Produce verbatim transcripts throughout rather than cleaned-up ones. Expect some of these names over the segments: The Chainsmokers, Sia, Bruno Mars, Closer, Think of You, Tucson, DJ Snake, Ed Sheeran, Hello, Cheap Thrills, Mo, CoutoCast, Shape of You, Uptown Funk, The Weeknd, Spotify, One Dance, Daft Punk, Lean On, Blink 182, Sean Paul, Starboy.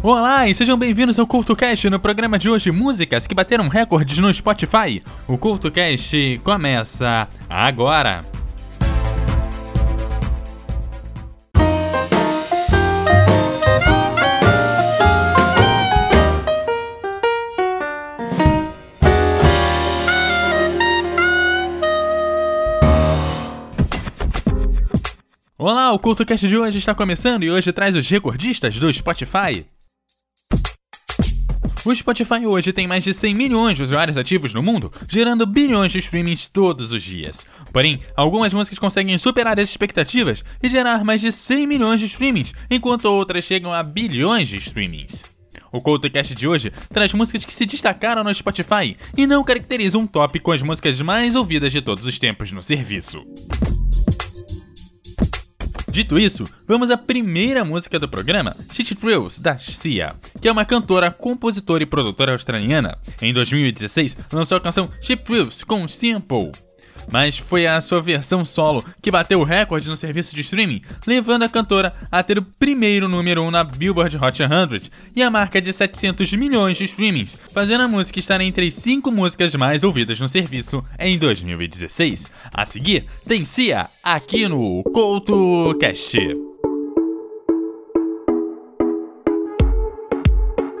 Olá e sejam bem-vindos ao CoutoCast. No programa de hoje, músicas que bateram recordes no Spotify. O CoutoCast começa agora. Olá, o CoutoCast de hoje está começando e hoje traz os recordistas do Spotify. O Spotify hoje tem mais de cem milhões de usuários ativos no mundo, gerando bilhões de streamings todos os dias. Porém, algumas músicas conseguem superar as expectativas e gerar mais de cem milhões de streamings, enquanto outras chegam a bilhões de streamings. O CoutoCast de hoje traz músicas que se destacaram no Spotify e não caracteriza um top com as músicas mais ouvidas de todos os tempos no serviço. Dito isso, vamos à primeira música do programa, Cheap Thrills, da Sia, que é uma cantora, compositora e produtora australiana. Em dois mil e dezesseis, lançou a canção Cheap Thrills com Sean Paul. Mas foi a sua versão solo que bateu o recorde no serviço de streaming, levando a cantora a ter o primeiro número um na Billboard Hot cem e a marca de setecentos milhões de streamings, fazendo a música estar entre as cinco músicas mais ouvidas no serviço em dois mil e dezesseis. A seguir, tem Sia aqui no CoutoCast. I know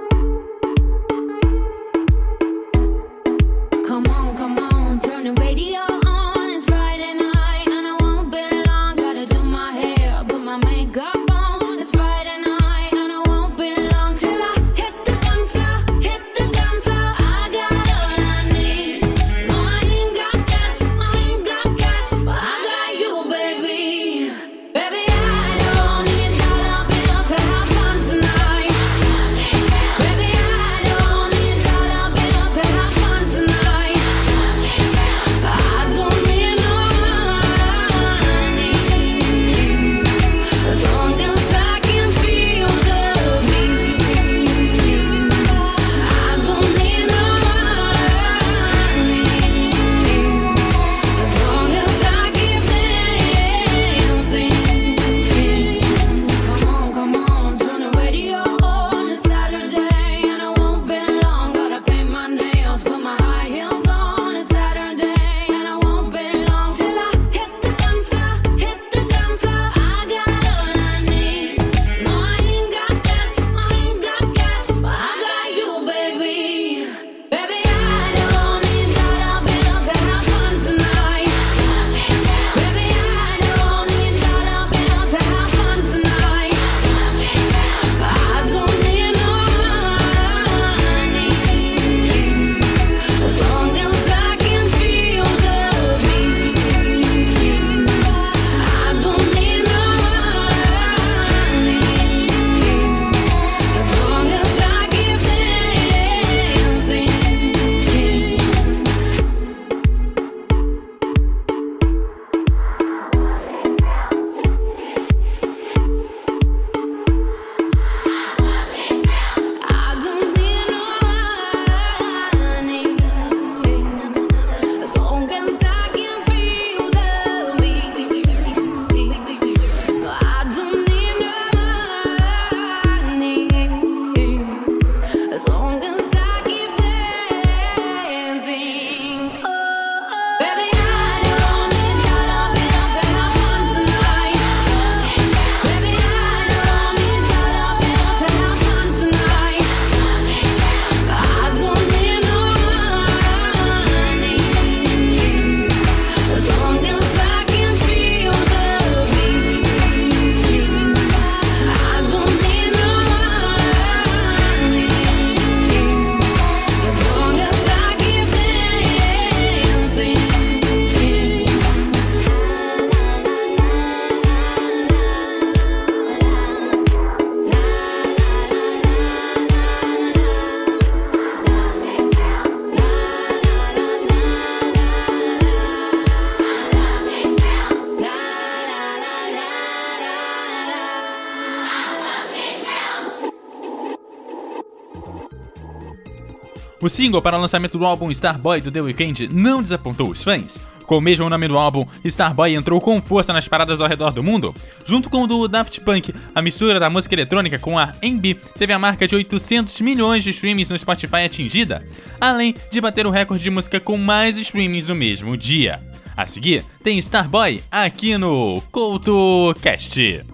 O single para o lançamento do álbum Starboy do The Weeknd não desapontou os fãs. Com o mesmo nome do álbum, Starboy entrou com força nas paradas ao redor do mundo. Junto com o do Daft Punk, a mistura da música eletrônica com a R and B teve a marca de oitocentos milhões de streamings no Spotify atingida, além de bater o recorde de música com mais streamings no mesmo dia. A seguir, tem Starboy aqui no CoutoCast.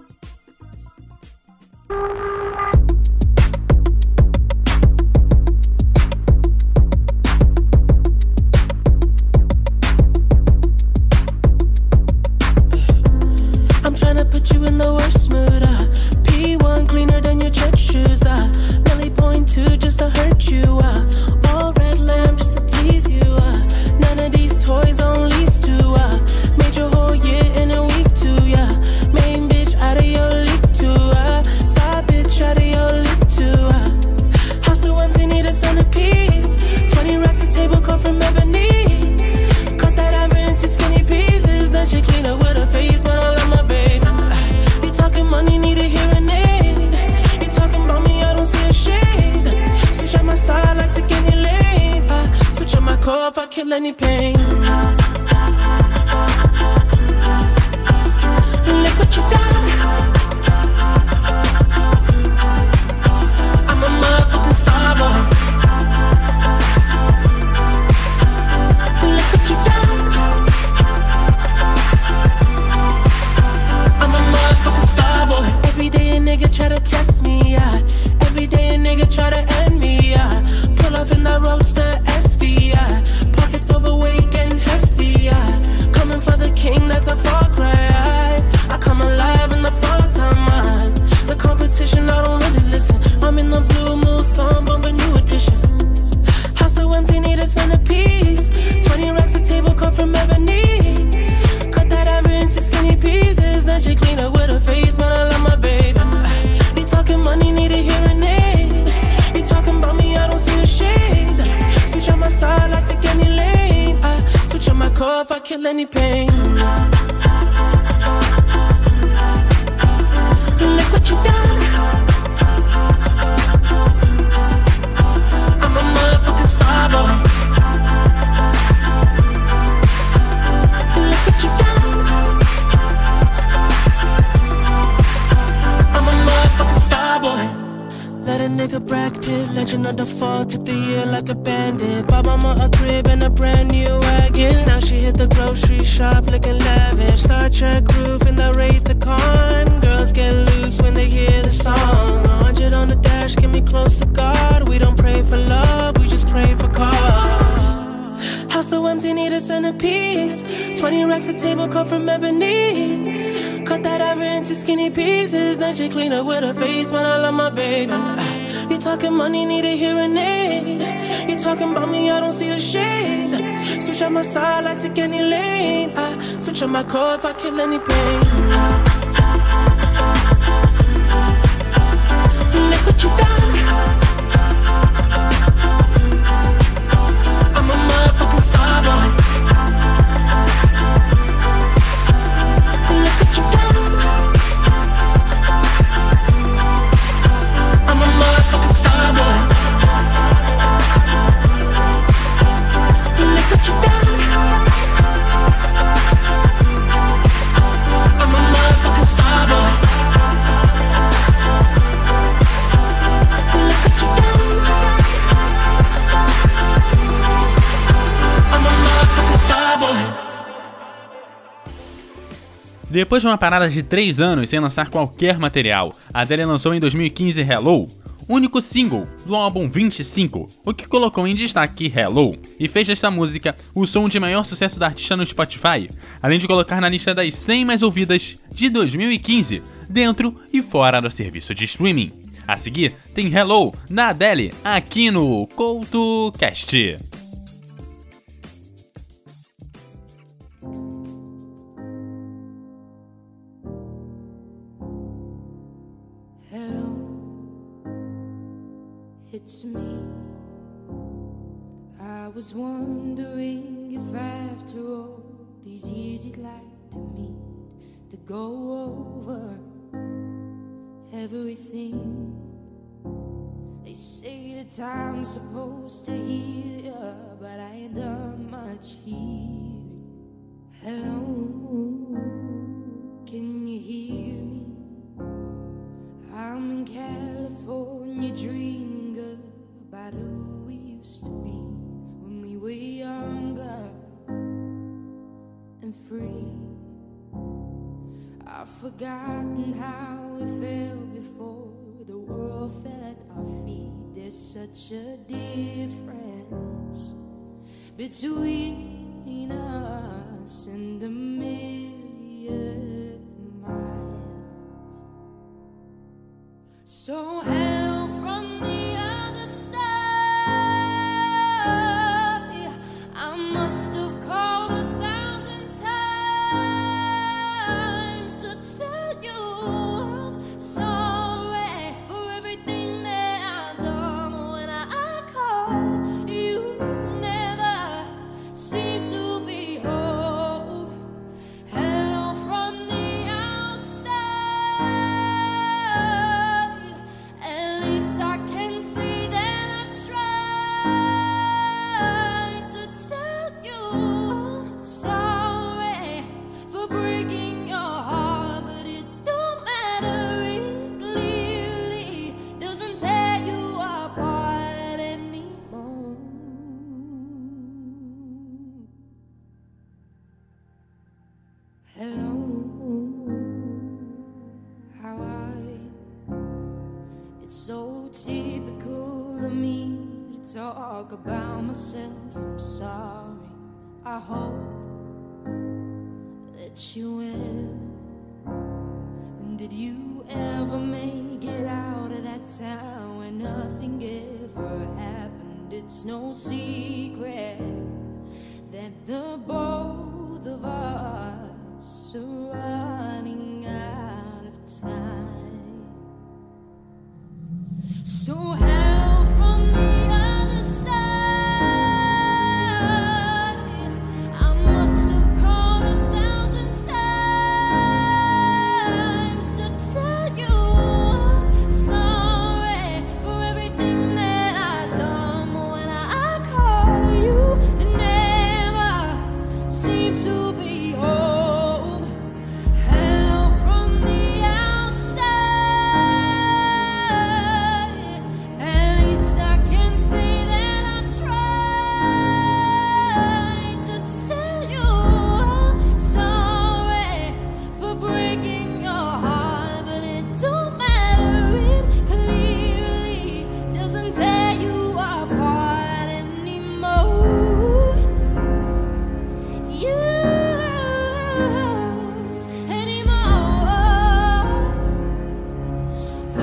Any pain, ha, ha, ha, ha, ha, ha, ha, ha. Look what you done, ha, ha, ha, ha, ha, ha. I'm a motherfucking starboy, ha, ha, ha, ha, ha. Look what you done, ha, ha, ha, ha, ha. I'm a motherfucking starboy. Every day a nigga try to test me, yeah. Every day a nigga try to end me, yeah. Pull off in that roadster S V, yeah. Overweight and hefty, yeah. Coming for the king, that's a far cry. I come alive in the fall time. I, the competition, I don't really listen. I'm in the blue moon, sun bomb, a new edition. House so empty, need a centerpiece. Twenty racks a table come from ebony. Cut that ever into skinny pieces. Then she clean up with her face, man, I love my baby. You talking money, need a hearing aid. You talking about me, I don't see a shade. Switch on my side, I take any lane. Switch on my core if I kill any pain. Look what you done. I'm a motherfucking starboy. Look what you done. I'm a motherfucking starboy. Let a nigga bracket, legend of the fall, took the year like a bandit. Bought mama a crib and a brand new wagon. Now she hit the grocery shop looking lavish. Star Trek roof in the Wraith of Khan. Girls get loose when they hear the song. A hundred on the dash, get me close to God. We don't pray for love, we just pray for cause. House so empty, need a centerpiece. Twenty racks a table come from ebony. Cut that ever into skinny pieces. Then she clean up with her face, man, I love my baby. You talking money, need a hearing aid. You talking about me, I don't see the shade. Switch on my side, I take any lane. I switch on my core if I kill any pain. Look what you done. I'm a motherfucking starboy. Depois de uma parada de três anos sem lançar qualquer material, a Adele lançou em dois mil e quinze Hello, único single do álbum vinte e cinco, o que colocou em destaque Hello, e fez desta música o som de maior sucesso da artista no Spotify, além de colocar na lista das cem mais ouvidas de dois mil e quinze, dentro e fora do serviço de streaming. A seguir, tem Hello, da Adele, aqui no CoutoCast. It's me. I was wondering if after all these years you'd like to meet, to go over everything. They say the that I'm supposed to hear, but I ain't done much healing. Hello, can you hear me? I'm in California dreaming about who we used to be when we were younger and free. I've forgotten how it felt before the world fell at our feet. There's such a difference between us and a million miles. So hello from the other side. I must have called a thousand times to tell you I'm sorry for everything that I've done. When I call, you never seem to be home. Hello from the outside. At least I can see that I've tried to tell you I'm sorry for breaking your heart, but it don't matter. It clearly doesn't tear you apart anymore. Hello, how are you? It's so typical of me to talk about myself. I'm sorry. I hope that you will. And did you ever make it out of that town where nothing ever happened? It's no secret that the both of us are running out of time. So hello from the other side. I must have called a thousand times to tell you I'm sorry for everything that I've done. When I call, you never seem to be home. Hello from the outside. At least I can say that I've tried to tell you I'm sorry for breaking your heart, but it don't matter. It clearly doesn't tear you apart anymore. You anymore. Oh,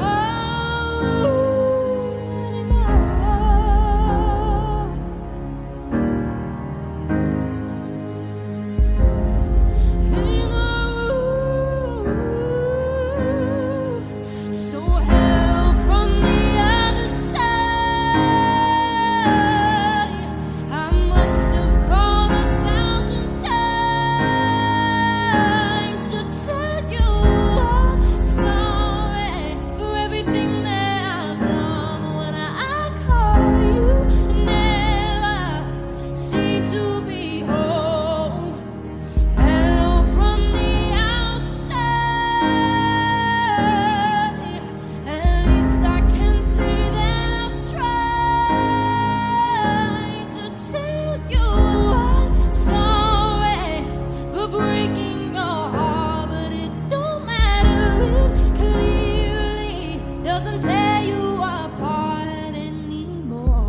anymore. Anymore. So hello from the other side. I must have called a thousand times to tell you I'm sorry for everything that I've done. When I call, you never seem to be home. Hello from the outside. At least I can see that I've tried to tell you I'm sorry for breaking your heart, but it don't matter. It clearly doesn't tear you apart anymore.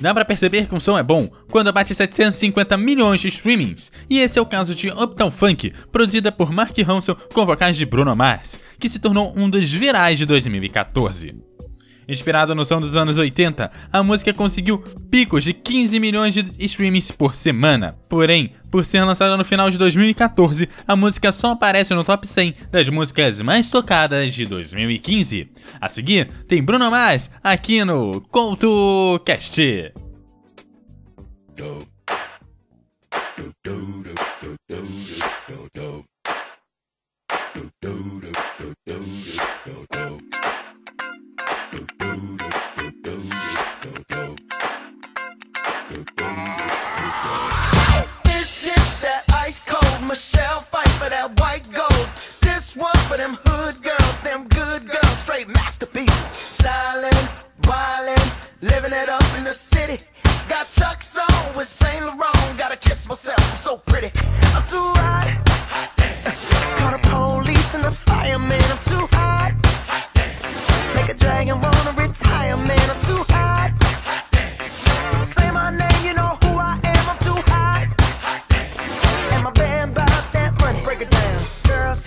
Dá pra perceber que um som é bom quando bate setecentos e cinquenta milhões de streamings, e esse é o caso de Uptown Funk, produzida por Mark Ronson com vocais de Bruno Mars, que se tornou um dos virais de dois mil e catorze. Inspirada no som dos anos oitenta, a música conseguiu picos de quinze milhões de streamings por semana. Porém, por ser lançada no final de dois mil e catorze, a música só aparece no top cem das músicas mais tocadas de dois mil e quinze. A seguir, tem Bruno Mars aqui no CoutoCast. up in the city. Got Chucks on with Saint Laurent. Gotta kiss myself, I'm so pretty. I'm too hot. Hot dance. Call the police and the fireman. I'm too hot. Hot dance. Make a dragon wanna retire, man. I'm too hot. Hot dance. Say my name, you know who I am. I'm too hot. Hot dance. And my band bought that money. Break it down. Girls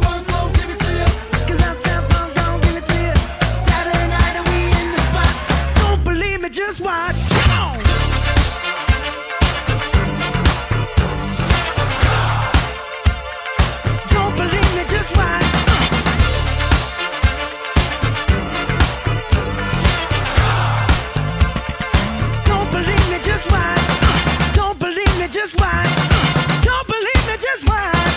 Funk don't give it to you. Cause Uptown Funk don't give it to you. Saturday night and we in the spot. Don't believe me, just watch. Don't believe me, just watch. Just watch. Don't believe me, just watch.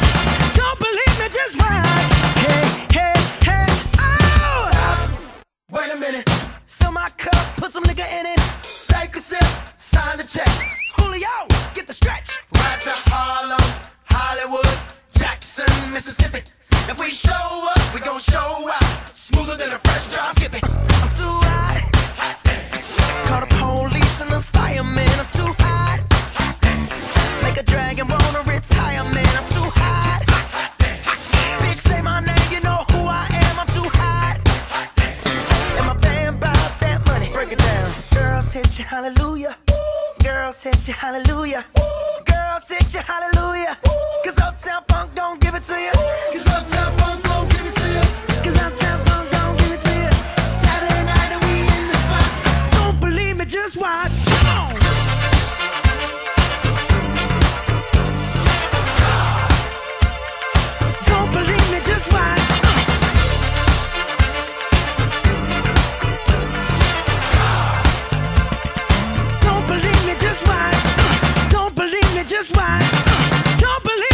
Don't believe me, just watch. Hey, hey, hey, oh! Stop. Wait a minute. Fill my cup, put some nigga in it. Take a sip, sign the check. Julio, get the stretch. Right to Harlem, Hollywood, Jackson, Mississippi. If we show up, we gon' show out. Smoother than a fresh drop. Skip it. I'm too hot. Hot dance. Call the police and the fireman. I'm too hot. A dragon wanna retire, man. I'm too hot. Hot, hot, hot. Bitch, say my name, you know who I am. I'm too hot. Hot, hot. And my band bought that money. Break it down. Girls hit you, hallelujah. Ooh. Girls hit you, hallelujah. Ooh. Girls hit you, hallelujah. Ooh. Cause Uptown Funk don't give it to you. Ooh. Cause Uptown Funk don't give it to you. Cause Uptown Funk don't give it to you. Saturday night and we in the spot. Don't believe me, just watch. Come on. Just watch. Uh. Don't believe me, just watch. Uh. Don't believe me, just watch. Uh. Don't believe me, just watch. Don't believe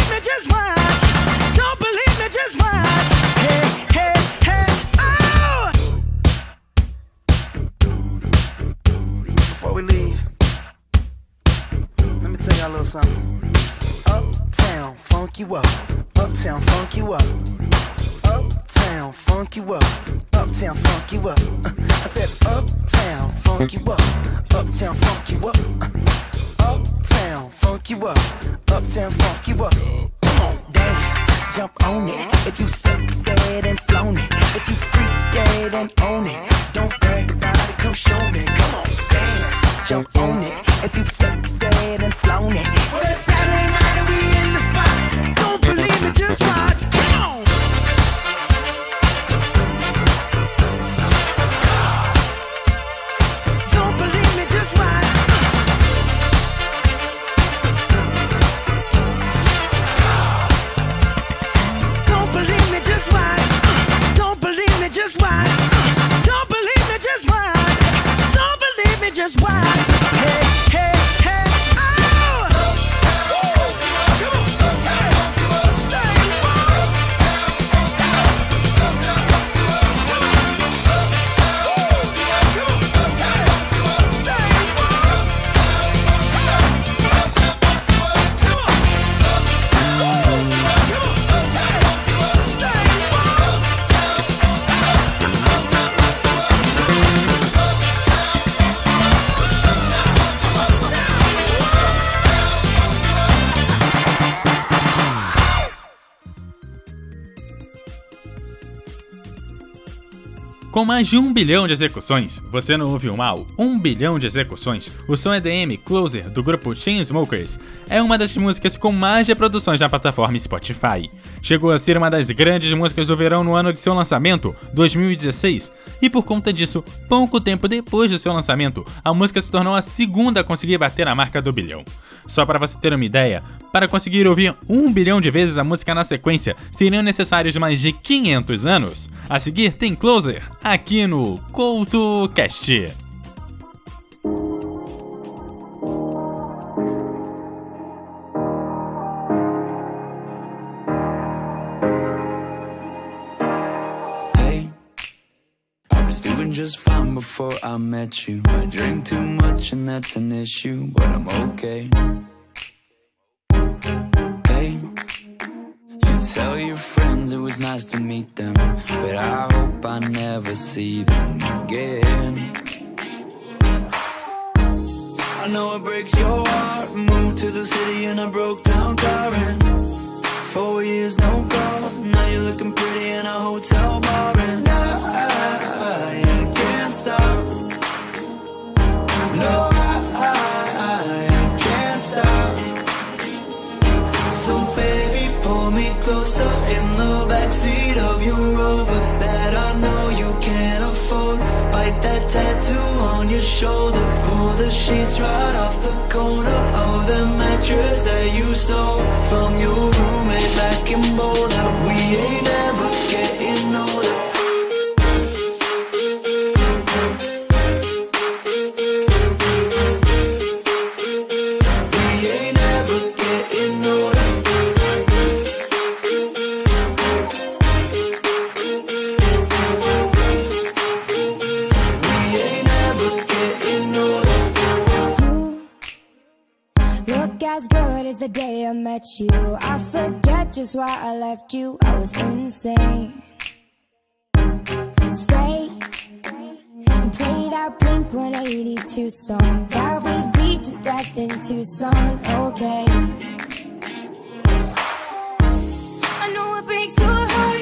me, just watch. Hey, hey, hey, oh! Before we leave, let me tell y'all a little something. Uptown funk you up. Uptown funk you up. Uptown funk you up. Uptown funk you up. Uh, I said uptown funk you up. Uptown funk you up. Uh, uptown funk you up. Uptown funk you up. Come on, dance, jump on it. If you sexed and flown it, if you freaked dead and own it, don't brag about it, come show me. Come on, dance, jump on it. If you sexed and flown it, well, it's Saturday night and we in the spot. Don't believe it, just watch. Come on. Just watch. Hey, hey, hey, oh! Com mais de um bilhão de execuções, você não ouviu mal, um bilhão de execuções, o som E D M Closer do grupo Chainsmokers é uma das músicas com mais reproduções na plataforma Spotify. Chegou a ser uma das grandes músicas do verão no ano de seu lançamento, dois mil e dezesseis, e por conta disso, pouco tempo depois do seu lançamento, a música se tornou a segunda a conseguir bater a marca do bilhão. Só para você ter uma ideia, para conseguir ouvir um bilhão de vezes a música na sequência, seriam necessários mais de quinhentos anos. A seguir tem Closer, aqui no CoutoCast. Hey, I was doing just fine before I met you. I drink too much and that's an issue, but I'm okay. Tell your friends it was nice to meet them, but I hope I never see them again. I know it breaks your heart. Moved to the city in a broke down car and four years no calls. Now you're looking pretty in a hotel bar and I, I, I can't stop. No, I, I, I can't stop. So baby, pull me closer in the backseat of your Rover that I know you can't afford. Bite that tattoo on your shoulder. Pull the sheets right off the corner of the mattress that you stole from your roommate back in Boulder. We ain't ever getting older. The day I met you, I forget just why I left you. I was insane. Stay and play that Blink one eighty-two song that we beat to death in Tucson. Okay. I know it breaks your heart.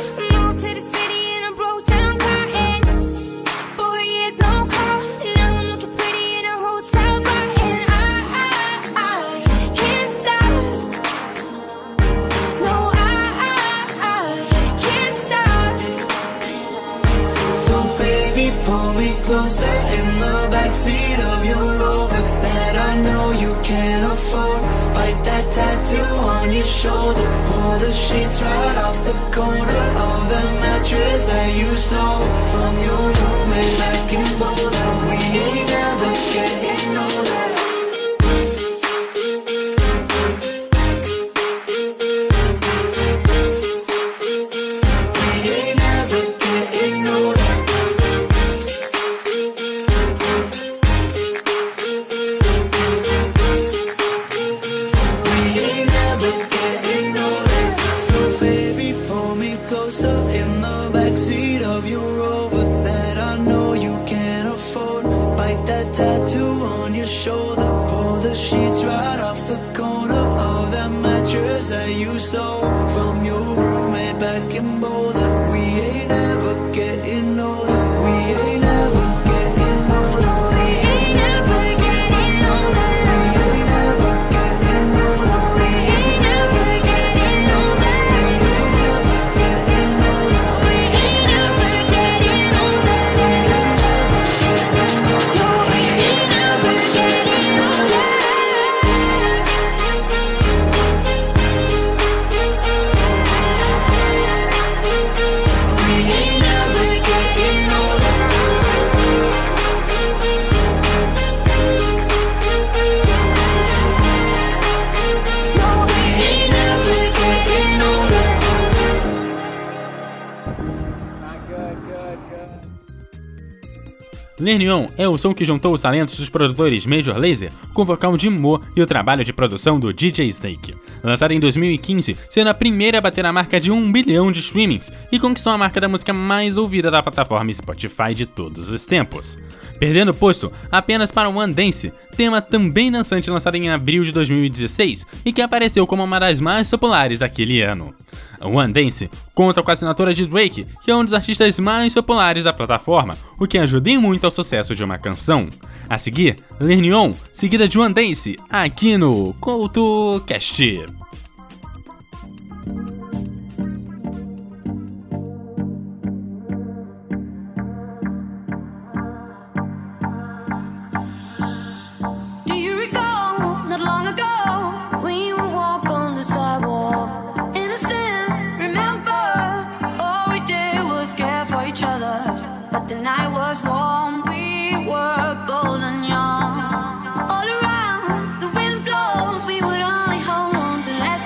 Closer in the backseat of your Rover that I know you can't afford. Bite that tattoo on your shoulder. Pull the sheets right off the corner of the mattress that you stole from your roommate back in Boulder. We ain't ever getting older. Lean On é o som que juntou os talentos dos produtores Major Lazer com o vocal de Mo e o trabalho de produção do D J Snake. Lançado em dois mil e quinze, sendo a primeira a bater a marca de um bilhão de streamings e conquistou a marca da música mais ouvida da plataforma Spotify de todos os tempos. Perdendo posto apenas para One Dance, tema também dançante lançado em abril de dois mil e dezesseis e que apareceu como uma das mais populares daquele ano. One Dance conta com a assinatura de Drake, que é um dos artistas mais populares da plataforma, o que ajuda em muito ao sucesso de uma canção. A seguir, Lean On, seguida de One Dance, aqui no CoutoCast. The night was warm, we were bold and young. All around, the wind blows, we would only hold on to let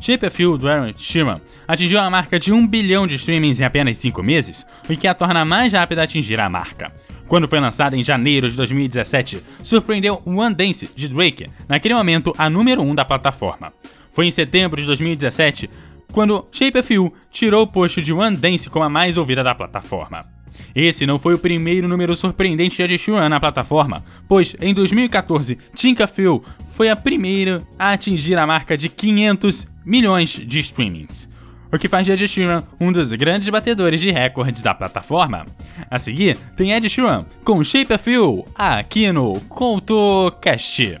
Shape of You, do Ed Sheeran, atingiu a marca de um bilhão de streamings em apenas cinco meses, o que a torna mais rápida a atingir a marca. Quando foi lançada em janeiro de dois mil e dezessete, surpreendeu One Dance, de Drake, naquele momento a número um da plataforma. Foi em setembro de dois mil e dezessete, quando Shape of You tirou o posto de One Dance como a mais ouvida da plataforma. Esse não foi o primeiro número surpreendente de Ed Sheeran na plataforma, pois em dois mil e quatorze, Think of You foi a primeira a atingir a marca de quinhentos milhões de streamings, o que faz de Ed Sheeran um dos grandes batedores de recordes da plataforma. A seguir, tem Ed Sheeran com Shape of You, aqui no CoutoCast.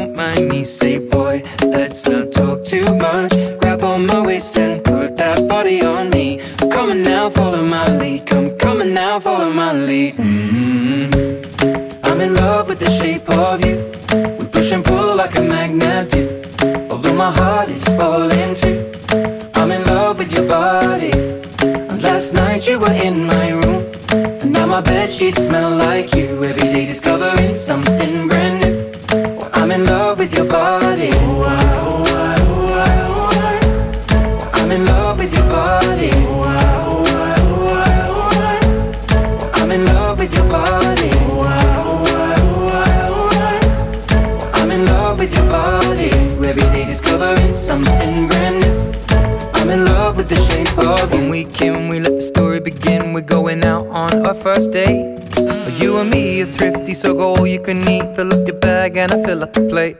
mind me. Say boy, let's not talk too much. Grab on my waist and put that body on me. Come on now, follow my lead. Come, come on now, follow my lead. Mm-hmm. I'm in love with the shape of you. We push and pull like a magnet do. Although my heart is falling too. I'm in love with your body. And last night you were in my room. And now my bedsheets smell like you. Every day discovering something brand new. Well, I'm in love with your body. Oh, I, oh, I, oh, I, oh, I. Well, I'm in love with your body. Oh, I, oh, I, oh, I, oh, I. Well, I'm in love with your body. Oh, I, oh, I, oh, I, oh, I. Well, I'm in love with your body. Every day discovering something brand new. I'm in love with the shape of you. When we can, we let the story begin. We're going out on our first date. Mm-hmm. You and me are thrifty, so go all you can eat. Fill up your bag and I fill up the plate.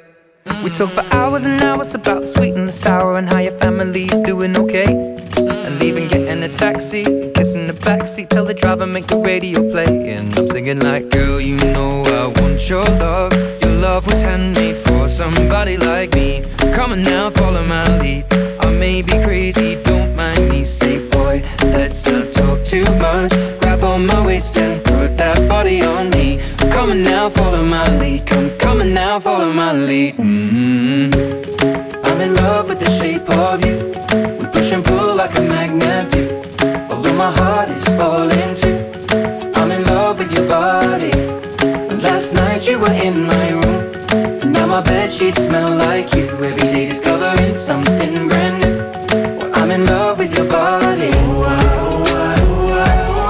Mm-hmm. We talk for hours and hours about the sweet and the sour and how your family's doing okay. Mm-hmm. And leaving, getting a taxi, kissing the backseat. Tell the driver, make the radio play. And I'm singing like, girl, you know I want your love. Your love was handmade for somebody like me. Come on now, follow my lead. May be crazy, don't mind me. Say boy, let's not talk too much. Grab on my waist and put that body on me. Come on now, follow my lead. Come, come on now, follow my lead. Mm-hmm. I'm in love with the shape of you. We push and pull like a magnet do. Although my heart is falling too. I'm in love with your body. Last night you were in my room. And now my bedsheets smell like you. Every day discovering something brand new. I'm in love with your body. Oh, I, oh, I, oh, I, oh,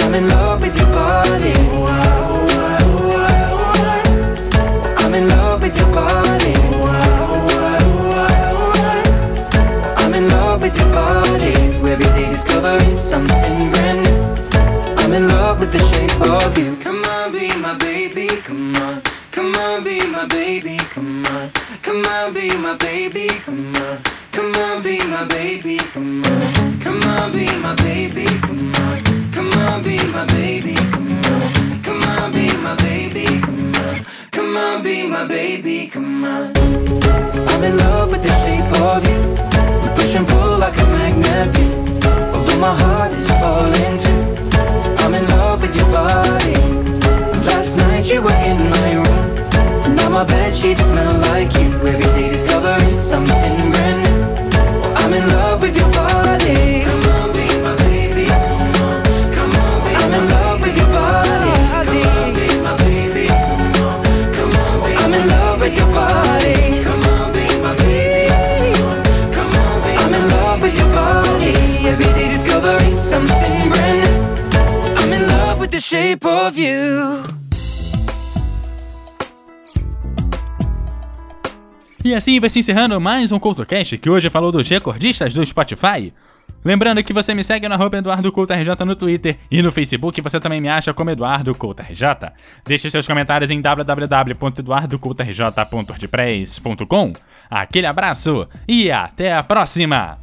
I. I'm in love with your body. Oh, I, oh, I, oh, I, oh, I. I'm in love with your body. Oh, I, oh, I, oh, I, oh, I. I'm in love with your body. Every day discovering something brand new. I'm in love with the shape of you. Come on, be my baby, come on. Come on, be my baby, come on. Come on, be my baby, come on. Come on, be my baby, come on. Come on, be my baby, come on. Come on, be my baby, come on. Come on, be my baby, come on. Come on, be my baby, come on. I'm in love with the shape of you. We push and pull like a magnet do. Although my heart is falling too. I'm in love with your body. Last night you were in my room. Now my bedsheets smell like you. Every day discovering something brand new. I'm in love with your body. Come on, be my baby. Come on, come on, be I'm my in love baby. With your body. Come on, be my baby. Come on, come on, be I'm my in love baby. With your body. Come on, be my baby. Come on, come on, be I'm my in love baby. With your body. Every day discovering something brand new. I'm in love with the shape of you. E assim vai se encerrando mais um CoutoCast, que hoje falou dos recordistas do Spotify. Lembrando que você me segue no arroba EduardoCoutoRJ no Twitter e no Facebook você também me acha como EduardoCoutoRJ. Deixe seus comentários em w w w ponto eduardo couto r j ponto wordpress ponto com. Aquele abraço e até a próxima!